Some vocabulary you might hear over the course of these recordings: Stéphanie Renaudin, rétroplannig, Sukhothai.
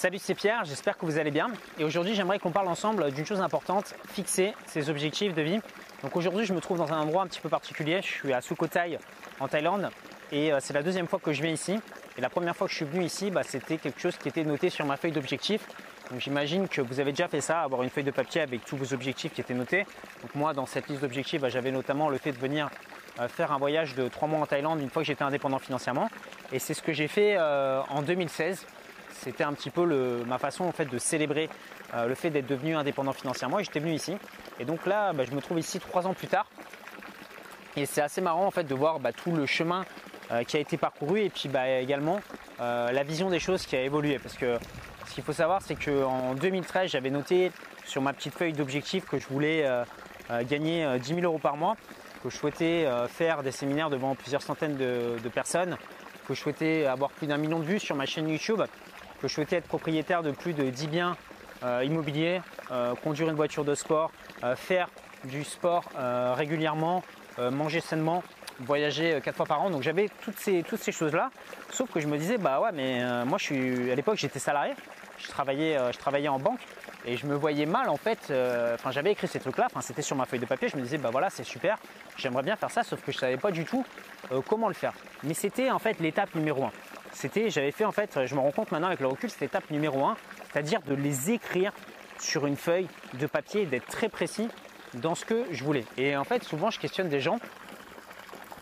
Salut, c'est Pierre, j'espère que vous allez bien. Et aujourd'hui, j'aimerais qu'on parle ensemble d'une chose importante, fixer ses objectifs de vie. Donc aujourd'hui, je me trouve dans un endroit un petit peu particulier. Je suis à Sukhothai, en Thaïlande, et c'est la deuxième fois que je viens ici. Et la première fois que je suis venu ici, c'était quelque chose qui était noté sur ma feuille d'objectifs. Donc j'imagine que vous avez déjà fait ça, avoir une feuille de papier avec tous vos objectifs qui étaient notés. Donc moi, dans cette liste d'objectifs, j'avais notamment le fait de venir faire un voyage de 3 mois en Thaïlande une fois que j'étais indépendant financièrement. Et c'est ce que j'ai fait en 2016. C'était un petit peu ma façon en fait de célébrer le fait d'être devenu indépendant financièrement, et j'étais venu ici. Et donc là, je me trouve ici 3 ans plus tard. Et c'est assez marrant en fait de voir tout le chemin qui a été parcouru, et puis également la vision des choses qui a évolué. Parce que ce qu'il faut savoir, c'est qu'en 2013, j'avais noté sur ma petite feuille d'objectif que je voulais gagner 10 000 euros par mois, que je souhaitais faire des séminaires devant plusieurs centaines de personnes, que je souhaitais avoir plus d'1 million de vues sur ma chaîne YouTube, que je souhaitais être propriétaire de plus de 10 biens immobiliers, conduire une voiture de sport, faire du sport régulièrement, manger sainement, voyager 4 fois par an. Donc j'avais toutes ces choses-là, sauf que je me disais, ouais, mais moi à l'époque j'étais salarié, je travaillais en banque, et je me voyais mal en fait, j'avais écrit ces trucs-là, c'était sur ma feuille de papier, je me disais, voilà, c'est super, j'aimerais bien faire ça, sauf que je ne savais pas du tout comment le faire. Mais c'était en fait l'étape numéro 1. J'avais fait en fait, je me rends compte maintenant avec le recul, c'était l'étape numéro 1, c'est-à-dire de les écrire sur une feuille de papier et d'être très précis dans ce que je voulais. Et en fait, souvent, je questionne des gens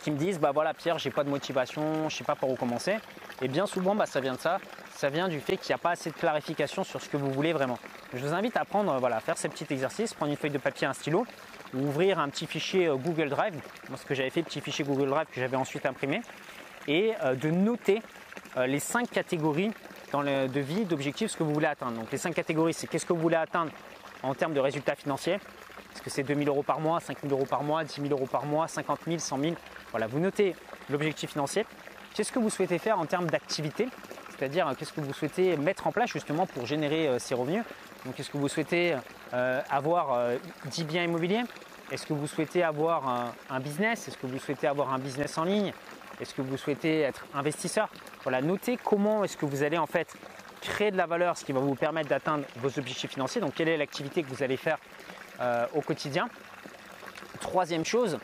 qui me disent, voilà, Pierre, j'ai pas de motivation, je sais pas par où commencer. Et bien souvent, ça vient de ça. Ça vient du fait qu'il n'y a pas assez de clarification sur ce que vous voulez vraiment. Je vous invite à prendre, voilà, à faire ce petit exercice, prendre une feuille de papier, un stylo, ou ouvrir un petit fichier Google Drive. Moi, ce que j'avais fait, petit fichier Google Drive que j'avais ensuite imprimé, et de noter les 5 catégories de vie, d'objectifs, ce que vous voulez atteindre. Donc les 5 catégories, c'est qu'est-ce que vous voulez atteindre en termes de résultats financiers. Est-ce que c'est 2000 euros par mois, 5000 euros par mois, 10 000 euros par mois, 50 000, 100 000. Voilà, vous notez l'objectif financier. Qu'est-ce que vous souhaitez faire en termes d'activité, c'est-à-dire qu'est-ce que vous souhaitez mettre en place justement pour générer ces revenus. Donc est-ce que vous souhaitez avoir 10 biens immobiliers? Est-ce que vous souhaitez avoir un business? Est-ce que vous souhaitez avoir un business en ligne? Est-ce que vous souhaitez être investisseur? Voilà, notez comment est-ce que vous allez en fait créer de la valeur, ce qui va vous permettre d'atteindre vos objectifs financiers. Donc, quelle est l'activité que vous allez faire au quotidien? Troisième chose,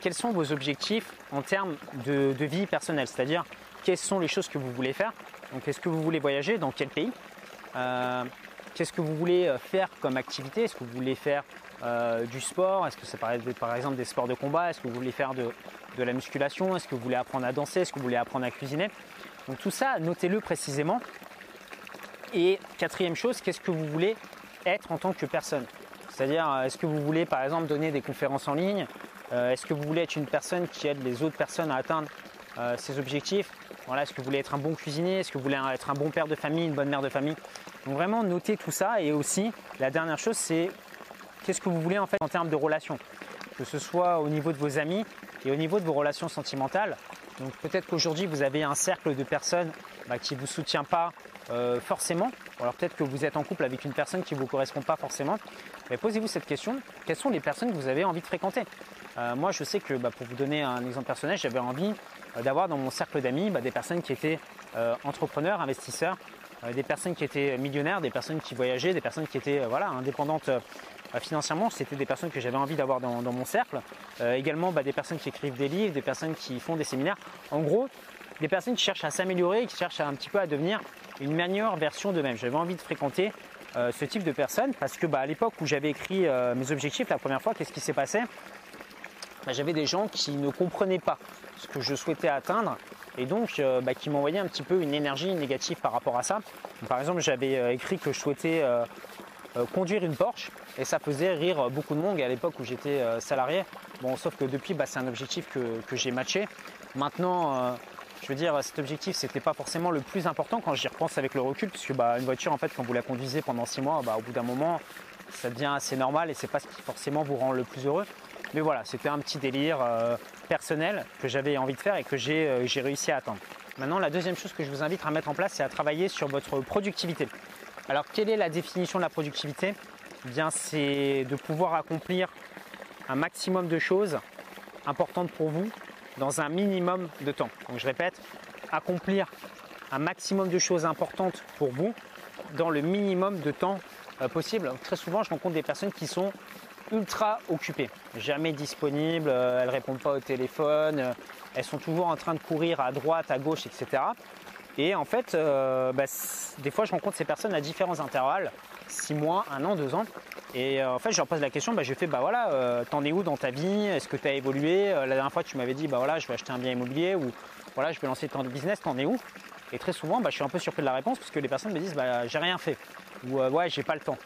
quels sont vos objectifs en termes de vie personnelle? C'est-à-dire, quelles sont les choses que vous voulez faire? Donc, est-ce que vous voulez voyager? Dans quel pays? Qu'est-ce que vous voulez faire comme activité? Est-ce que vous voulez faire du sport? Est-ce que c'est par exemple des sports de combat? Est-ce que vous voulez faire de la musculation? Est-ce que vous voulez apprendre à danser? Est-ce que vous voulez apprendre à cuisiner? Donc tout ça, notez-le précisément. Et quatrième chose, qu'est-ce que vous voulez être en tant que personne? C'est-à-dire, est-ce que vous voulez par exemple donner des conférences en ligne? Est-ce que vous voulez être une personne qui aide les autres personnes à atteindre ses objectifs? Voilà, est-ce que vous voulez être un bon cuisinier? Est-ce que vous voulez être un bon père de famille, une bonne mère de famille? Donc vraiment, notez tout ça. Et aussi, la dernière chose, c'est qu'est-ce que vous voulez en fait en termes de relations, que ce soit au niveau de vos amis et au niveau de vos relations sentimentales. Donc peut-être qu'aujourd'hui, vous avez un cercle de personnes qui ne vous soutient pas forcément. Ou alors peut-être que vous êtes en couple avec une personne qui ne vous correspond pas forcément. Mais posez-vous cette question, quelles sont les personnes que vous avez envie de fréquenter? Moi, je sais que pour vous donner un exemple personnel, j'avais envie d'avoir dans mon cercle d'amis des personnes qui étaient entrepreneurs, investisseurs, des personnes qui étaient millionnaires, des personnes qui voyageaient, des personnes qui étaient indépendantes financièrement. C'était des personnes que j'avais envie d'avoir dans mon cercle. Également des personnes qui écrivent des livres, des personnes qui font des séminaires. En gros, des personnes qui cherchent à s'améliorer, qui cherchent un petit peu à devenir une meilleure version d'eux-mêmes. J'avais envie de fréquenter ce type de personnes parce que à l'époque où j'avais écrit mes objectifs la première fois, qu'est-ce qui s'est passé? J'avais des gens qui ne comprenaient pas ce que je souhaitais atteindre, et donc qui m'envoyaient un petit peu une énergie négative par rapport à ça. Par exemple, j'avais écrit que je souhaitais conduire une Porsche, et ça faisait rire beaucoup de monde à l'époque où j'étais salarié. Bon, sauf que depuis, c'est un objectif que j'ai matché. Maintenant, je veux dire, cet objectif, c'était pas forcément le plus important quand j'y repense avec le recul, puisque une voiture, en fait, quand vous la conduisez pendant 6 mois, au bout d'un moment, ça devient assez normal, et c'est pas ce qui forcément vous rend le plus heureux. Mais voilà, c'était un petit délire personnel que j'avais envie de faire et que j'ai réussi à atteindre. Maintenant, la deuxième chose que je vous invite à mettre en place, c'est à travailler sur votre productivité. Alors, quelle est la définition de la productivité? Bien, c'est de pouvoir accomplir un maximum de choses importantes pour vous dans un minimum de temps. Donc, je répète, accomplir un maximum de choses importantes pour vous dans le minimum de temps possible. Très souvent, je rencontre des personnes qui sont ultra occupées, jamais disponibles, elles ne répondent pas au téléphone, elles sont toujours en train de courir à droite, à gauche, etc. Et en fait, des fois, je rencontre ces personnes à différents intervalles, 6 mois, 1 an, 2 ans. Et en fait, je leur pose la question, je fais, t'en es où dans ta vie? Est-ce que tu as évolué? La dernière fois, tu m'avais dit, je vais acheter un bien immobilier ou voilà, je vais lancer ton business, t'en es où? Et très souvent, je suis un peu surpris de la réponse parce que les personnes me disent, j'ai rien fait ou ouais, j'ai pas le temps.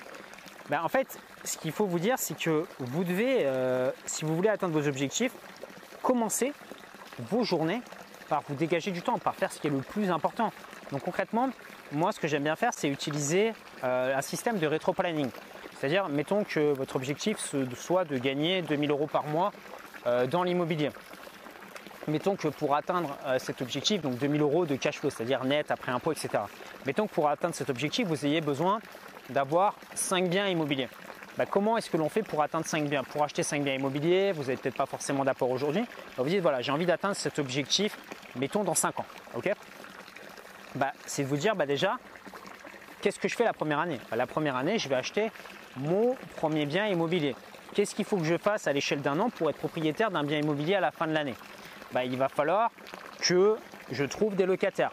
En fait, ce qu'il faut vous dire, c'est que vous devez, si vous voulez atteindre vos objectifs, commencer vos journées par vous dégager du temps, par faire ce qui est le plus important. Donc concrètement, moi, ce que j'aime bien faire, c'est utiliser un système de rétroplanning. C'est-à-dire, mettons que votre objectif soit de gagner 2 000 € par mois dans l'immobilier. Mettons que pour atteindre cet objectif, donc 2 000 € de cash flow, c'est-à-dire net après impôt, etc. Mettons que pour atteindre cet objectif, vous ayez besoin d'avoir 5 biens immobiliers. Comment est-ce que l'on fait pour atteindre 5 biens? Pour acheter 5 biens immobiliers, vous n'avez peut-être pas forcément d'apport aujourd'hui. Vous dites, voilà, j'ai envie d'atteindre cet objectif, mettons dans 5 ans. Okay, c'est de vous dire, déjà, qu'est-ce que je fais la première année? La première année, je vais acheter mon premier bien immobilier. Qu'est-ce qu'il faut que je fasse à l'échelle d'un an pour être propriétaire d'un bien immobilier à la fin de l'année? Il va falloir que je trouve des locataires.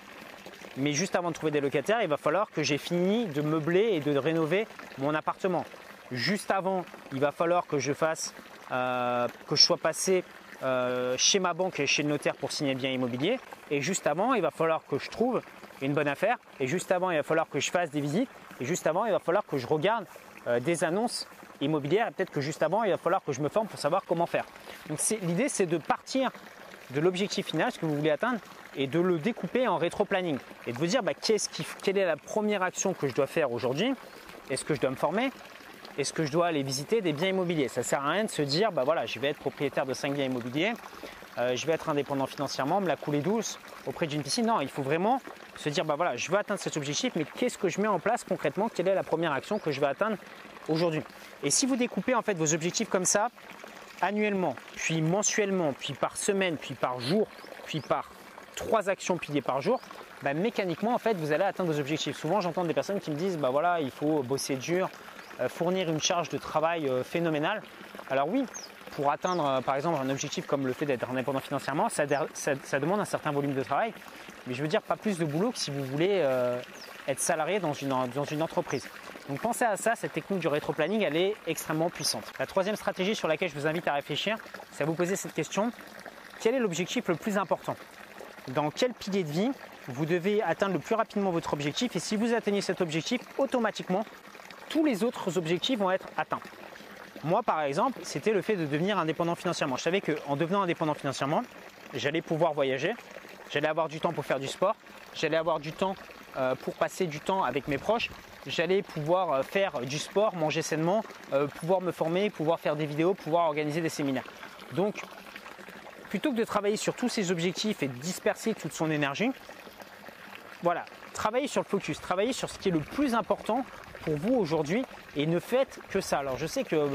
Mais juste avant de trouver des locataires, il va falloir que j'ai fini de meubler et de rénover mon appartement. Juste avant, il va falloir que je fasse, que je sois passé chez ma banque et chez le notaire pour signer le bien immobilier. Et juste avant, il va falloir que je trouve une bonne affaire. Et juste avant, il va falloir que je fasse des visites. Et juste avant, il va falloir que je regarde des annonces immobilières. Et peut-être que juste avant, il va falloir que je me forme pour savoir comment faire. Donc l'idée, c'est de partir de l'objectif final, ce que vous voulez atteindre, et de le découper en rétroplanning. Et de vous dire, quelle est la première action que je dois faire aujourd'hui? Est-ce que je dois me former? Est-ce que je dois aller visiter des biens immobiliers? Ça ne sert à rien de se dire, je vais être propriétaire de 5 biens immobiliers, je vais être indépendant financièrement, me la couler douce auprès d'une piscine. Non, il faut vraiment se dire, je veux atteindre cet objectif, mais qu'est-ce que je mets en place concrètement? Quelle est la première action que je vais atteindre aujourd'hui? Et si vous découpez en fait vos objectifs comme ça, annuellement, puis mensuellement, puis par semaine, puis par jour, puis par 3 actions piliers par jour, mécaniquement en fait vous allez atteindre vos objectifs. Souvent j'entends des personnes qui me disent il faut bosser dur, fournir une charge de travail phénoménale. Alors oui, pour atteindre par exemple un objectif comme le fait d'être indépendant financièrement, ça demande un certain volume de travail, mais je veux dire pas plus de boulot que si vous voulez être salarié dans une entreprise. Donc pensez à ça, cette technique du rétroplanning, elle est extrêmement puissante. La troisième stratégie sur laquelle je vous invite à réfléchir, c'est à vous poser cette question: quel est l'objectif le plus important? Dans quel pilier de vie vous devez atteindre le plus rapidement votre objectif? Et si vous atteignez cet objectif, automatiquement, tous les autres objectifs vont être atteints. Moi, par exemple, c'était le fait de devenir indépendant financièrement. Je savais qu'en devenant indépendant financièrement, j'allais pouvoir voyager, j'allais avoir du temps pour faire du sport, j'allais avoir du temps pour passer du temps avec mes proches, j'allais pouvoir faire du sport, manger sainement, pouvoir me former, pouvoir faire des vidéos, pouvoir organiser des séminaires. Donc, plutôt que de travailler sur tous ses objectifs et de disperser toute son énergie, voilà, travaillez sur le focus, travaillez sur ce qui est le plus important pour vous aujourd'hui et ne faites que ça. Alors je sais que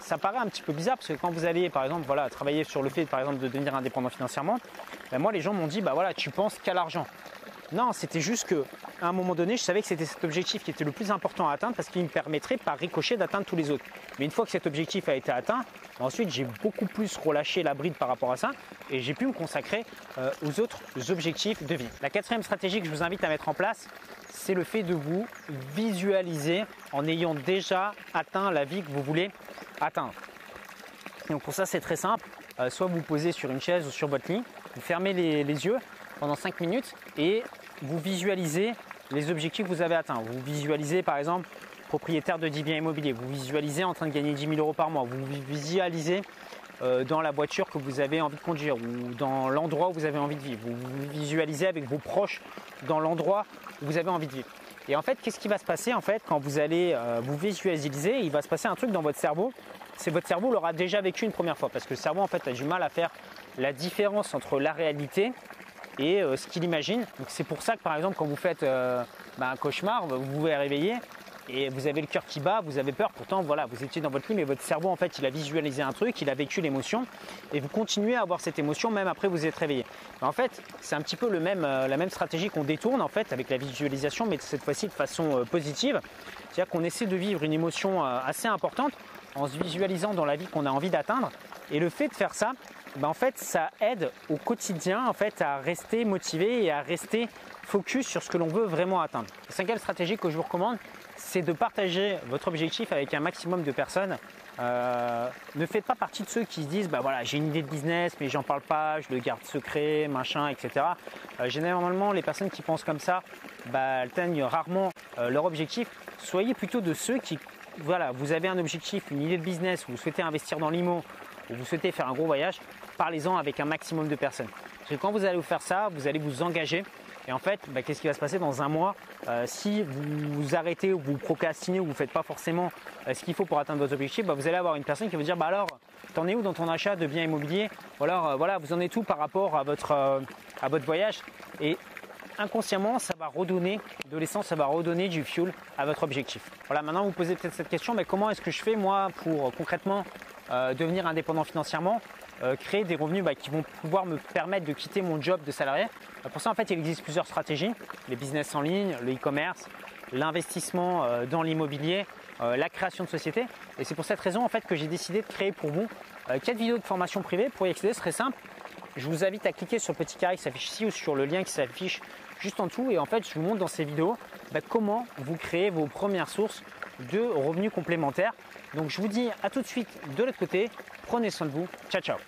ça paraît un petit peu bizarre parce que quand vous allez par exemple travailler sur le fait par exemple de devenir indépendant financièrement, moi les gens m'ont dit tu penses qu'à l'argent. Non, c'était juste qu'à un moment donné, je savais que c'était cet objectif qui était le plus important à atteindre parce qu'il me permettrait par ricochet d'atteindre tous les autres. Mais une fois que cet objectif a été atteint, ensuite j'ai beaucoup plus relâché la bride par rapport à ça et j'ai pu me consacrer aux autres objectifs de vie. La quatrième stratégie que je vous invite à mettre en place, c'est le fait de vous visualiser en ayant déjà atteint la vie que vous voulez atteindre. Donc pour ça, c'est très simple. Soit vous posez sur une chaise ou sur votre lit, vous fermez les yeux pendant 5 minutes et vous visualisez les objectifs que vous avez atteints. Vous visualisez par exemple propriétaire de 10 biens immobiliers, vous visualisez en train de gagner 10 000 € par mois, vous visualisez dans la voiture que vous avez envie de conduire ou dans l'endroit où vous avez envie de vivre, vous visualisez avec vos proches dans l'endroit où vous avez envie de vivre. Et en fait, qu'est-ce qui va se passer en fait quand vous allez vous visualiser? Il va se passer un truc dans votre cerveau, c'est votre cerveau l'aura déjà vécu une première fois parce que le cerveau en fait a du mal à faire la différence entre la réalité et ce qu'il imagine. Donc c'est pour ça que par exemple quand vous faites un cauchemar, vous vous réveillez, et vous avez le cœur qui bat, vous avez peur, pourtant voilà, vous étiez dans votre lit, mais votre cerveau en fait il a visualisé un truc, il a vécu l'émotion et vous continuez à avoir cette émotion même après vous êtes réveillé. En fait c'est un petit peu le même, la même stratégie qu'on détourne en fait avec la visualisation, mais cette fois-ci de façon positive, c'est-à-dire qu'on essaie de vivre une émotion assez importante en se visualisant dans la vie qu'on a envie d'atteindre, et le fait de faire ça, en fait ça aide au quotidien en fait à rester motivé et à rester focus sur ce que l'on veut vraiment atteindre. La cinquième stratégie que je vous recommande, c'est de partager votre objectif avec un maximum de personnes. Ne faites pas partie de ceux qui se disent bah voilà, j'ai une idée de business mais j'en parle pas, je le garde secret, machin, etc. Généralement les personnes qui pensent comme ça atteignent rarement leur objectif. Soyez plutôt de ceux qui, voilà, vous avez un objectif, une idée de business, vous souhaitez investir dans l'IMO, ou vous souhaitez faire un gros voyage, parlez-en avec un maximum de personnes. Parce que quand vous allez vous faire ça, vous allez vous engager. Et en fait, qu'est-ce qui va se passer dans un mois si vous vous arrêtez ou vous procrastinez ou vous ne faites pas forcément ce qu'il faut pour atteindre vos objectifs, vous allez avoir une personne qui va vous dire bah alors, t'en es où dans ton achat de biens immobiliers? Ou alors, voilà, vous en êtes où par rapport à votre voyage? Et inconsciemment, ça va redonner de l'essence, ça va redonner du fuel à votre objectif. Voilà, maintenant vous posez peut-être cette question, mais comment est-ce que je fais moi pour concrètement devenir indépendant financièrement, créer des revenus qui vont pouvoir me permettre de quitter mon job de salarié. Pour ça, en fait, il existe plusieurs stratégies, les business en ligne, le e-commerce, l'investissement dans l'immobilier, la création de société. Et c'est pour cette raison en fait que j'ai décidé de créer pour vous 4 vidéos de formation privée. Pour y accéder, ce serait simple. Je vous invite à cliquer sur le petit carré qui s'affiche ici ou sur le lien qui s'affiche juste en dessous. Et en fait, je vous montre dans ces vidéos comment vous créez vos premières sources de revenus complémentaires. Donc je vous dis à tout de suite de l'autre côté, prenez soin de vous, ciao ciao.